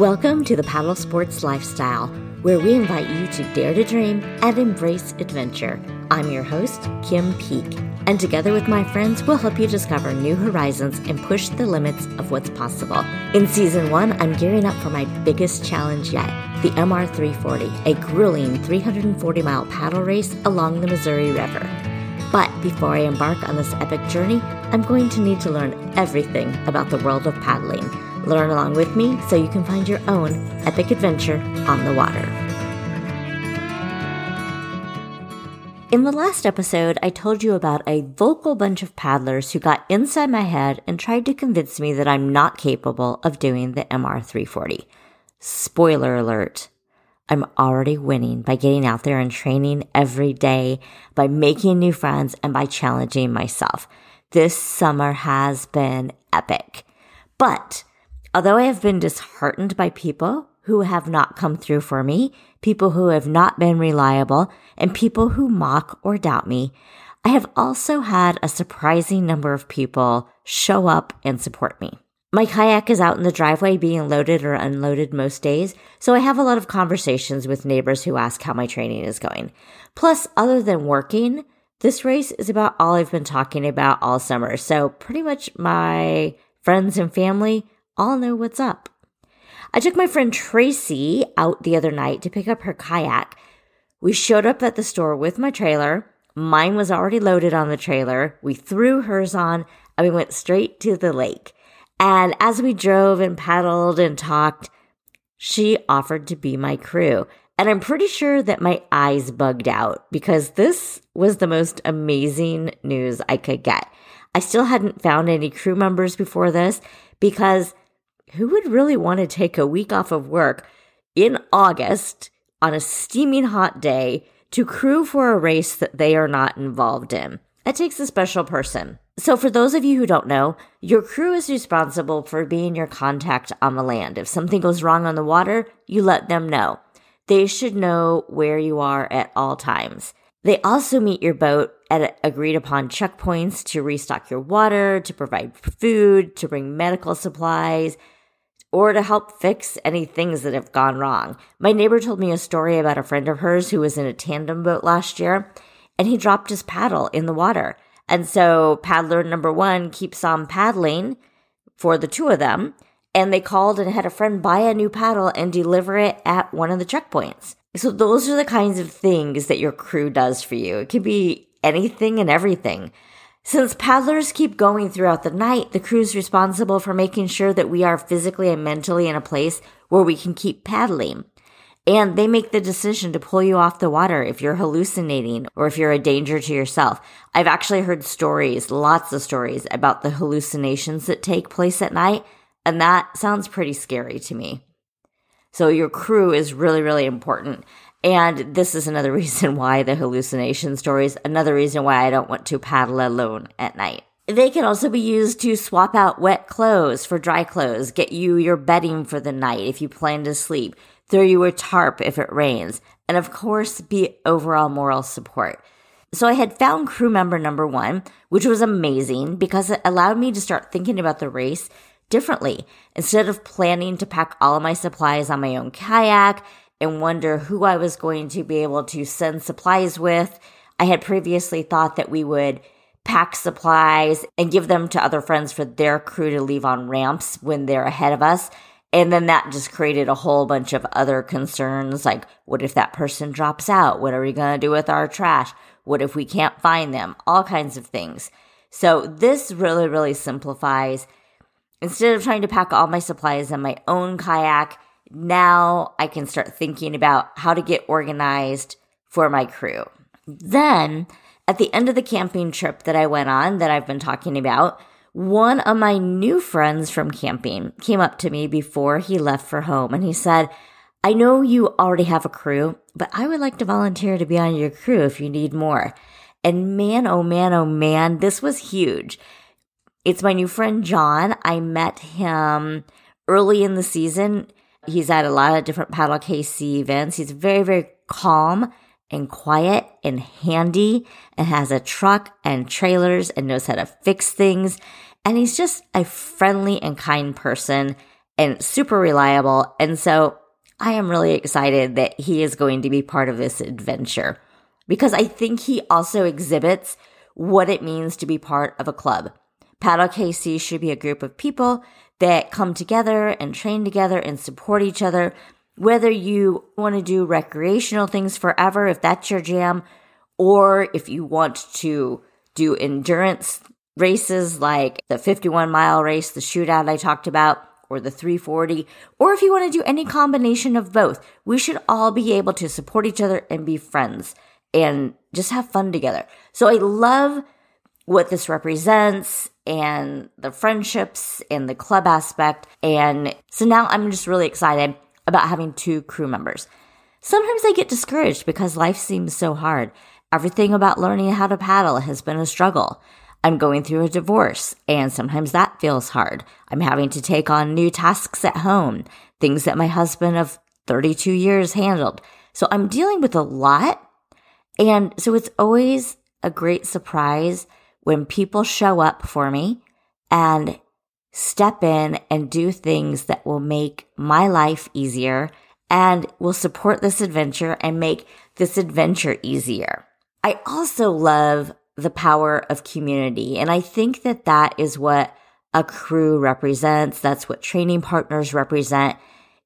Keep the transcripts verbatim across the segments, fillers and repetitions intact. Welcome to the Paddle Sports Lifestyle, where we invite you to dare to dream and embrace adventure. I'm your host, Kim Peek, and together with my friends, we'll help you discover new horizons and push the limits of what's possible. In Season one, I'm gearing up for my biggest challenge yet, the M R three forty, a grueling three hundred forty mile paddle race along the Missouri River. But before I embark on this epic journey, I'm going to need to learn everything about the world of paddling. Learn along with me so you can find your own epic adventure on the water. In the last episode, I told you about a vocal bunch of paddlers who got inside my head and tried to convince me that I'm not capable of doing the M R three forty. Spoiler alert. I'm already winning by getting out there and training every day, by making new friends, and by challenging myself. This summer has been epic. But although I have been disheartened by people who have not come through for me, people who have not been reliable, and people who mock or doubt me, I have also had a surprising number of people show up and support me. My kayak is out in the driveway being loaded or unloaded most days, so I have a lot of conversations with neighbors who ask how my training is going. Plus, other than working, this race is about all I've been talking about all summer, so pretty much my friends and family all know what's up. I took my friend Tracy out the other night to pick up her kayak. We showed up at the store with my trailer. Mine was already loaded on the trailer. We threw hers on, and we went straight to the lake. And as we drove and paddled and talked, she offered to be my crew. And I'm pretty sure that my eyes bugged out because this was the most amazing news I could get. I still hadn't found any crew members before this because who would really want to take a week off of work in August on a steaming hot day to crew for a race that they are not involved in? That takes a special person. So for those of you who don't know, your crew is responsible for being your contact on the land. If something goes wrong on the water, you let them know. They should know where you are at all times. They also meet your boat at agreed-upon checkpoints to restock your water, to provide food, to bring medical supplies, or to help fix any things that have gone wrong. My neighbor told me a story about a friend of hers who was in a tandem boat last year, and he dropped his paddle in the water. And so paddler number one keeps on paddling for the two of them, and they called and had a friend buy a new paddle and deliver it at one of the checkpoints. So those are the kinds of things that your crew does for you. It could be anything and everything. Since paddlers keep going throughout the night, the crew is responsible for making sure that we are physically and mentally in a place where we can keep paddling. And they make the decision to pull you off the water if you're hallucinating or if you're a danger to yourself. I've actually heard stories, lots of stories, about the hallucinations that take place at night, and that sounds pretty scary to me. So your crew is really, really important. And this is another reason why the hallucination stories, another reason why I don't want to paddle alone at night. They can also be used to swap out wet clothes for dry clothes, get you your bedding for the night if you plan to sleep, throw you a tarp if it rains, and of course, be overall moral support. So I had found crew member number one, which was amazing because it allowed me to start thinking about the race differently. Instead of planning to pack all of my supplies on my own kayak and wonder who I was going to be able to send supplies with, I had previously thought that we would pack supplies and give them to other friends for their crew to leave on ramps when they're ahead of us. And then that just created a whole bunch of other concerns, like what if that person drops out? What are we going to do with our trash? What if we can't find them? All kinds of things. So this really, really simplifies. Instead of trying to pack all my supplies in my own kayak, now I can start thinking about how to get organized for my crew. Then, at the end of the camping trip that I went on that I've been talking about, one of my new friends from camping came up to me before he left for home, and he said, I know you already have a crew, but I would like to volunteer to be on your crew if you need more. And man, oh man, oh man, this was huge. It's my new friend, John. I met him early in the season. He's at a lot of different Paddle K C events. He's very, very calm and quiet and handy and has a truck and trailers and knows how to fix things. And he's just a friendly and kind person. and super reliable. And so I am really excited that he is going to be part of this adventure, because I think he also exhibits what it means to be part of a club. Paddle K C should be a group of people that come together and train together and support each other, whether you want to do recreational things forever, if that's your jam, or if you want to do endurance races like the fifty-one mile race, the shootout I talked about, or the three forty, or if you want to do any combination of both. We should all be able to support each other and be friends and just have fun together. So I love what this represents, and the friendships and the club aspect. And so now I'm just really excited about having two crew members. Sometimes I get discouraged because life seems so hard. Everything about learning how to paddle has been a struggle. I'm going through a divorce, and sometimes that feels hard. I'm having to take on new tasks at home, things that my husband of thirty-two years handled. So I'm dealing with a lot. And so it's always a great surprise when people show up for me and step in and do things that will make my life easier and will support this adventure and make this adventure easier. I also love the power of community. And I think that that is what a crew represents. That's what training partners represent,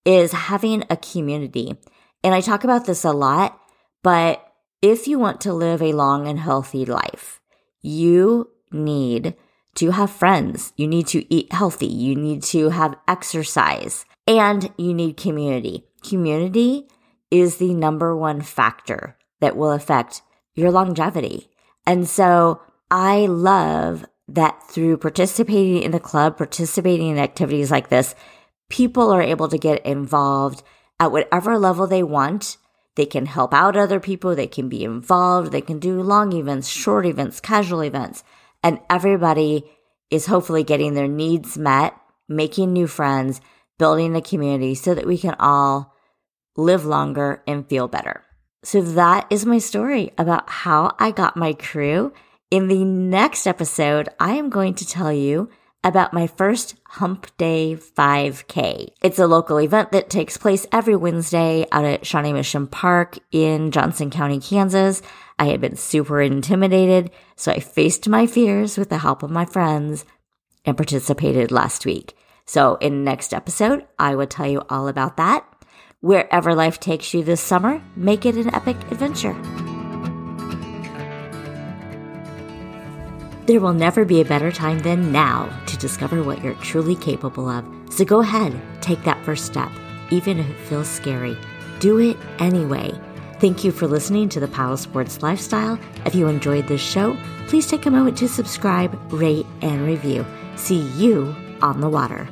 is having a community. And I talk about this a lot, but if you want to live a long and healthy life, you need to have friends. You need to eat healthy. You need to have exercise, and you need community. Community is the number one factor that will affect your longevity. And so I love that through participating in a club, participating in activities like this, people are able to get involved at whatever level they want. They can help out other people. They can be involved. They can do long events, short events, casual events. And everybody is hopefully getting their needs met, making new friends, building a community so that we can all live longer and feel better. So that is my story about how I got my crew. In the next episode, I am going to tell you about my first Hump Day five K. It's a local event that takes place every Wednesday out at Shawnee Mission Park in Johnson County, Kansas. I had been super intimidated, so I faced my fears with the help of my friends and participated last week. So in next episode, I will tell you all about that. Wherever life takes you this summer, make it an epic adventure. There will never be a better time than now to discover what you're truly capable of. So go ahead, take that first step, even if it feels scary. Do it anyway. Thank you for listening to the Paddle Sports Lifestyle. If you enjoyed this show, please take a moment to subscribe, rate, and review. See you on the water.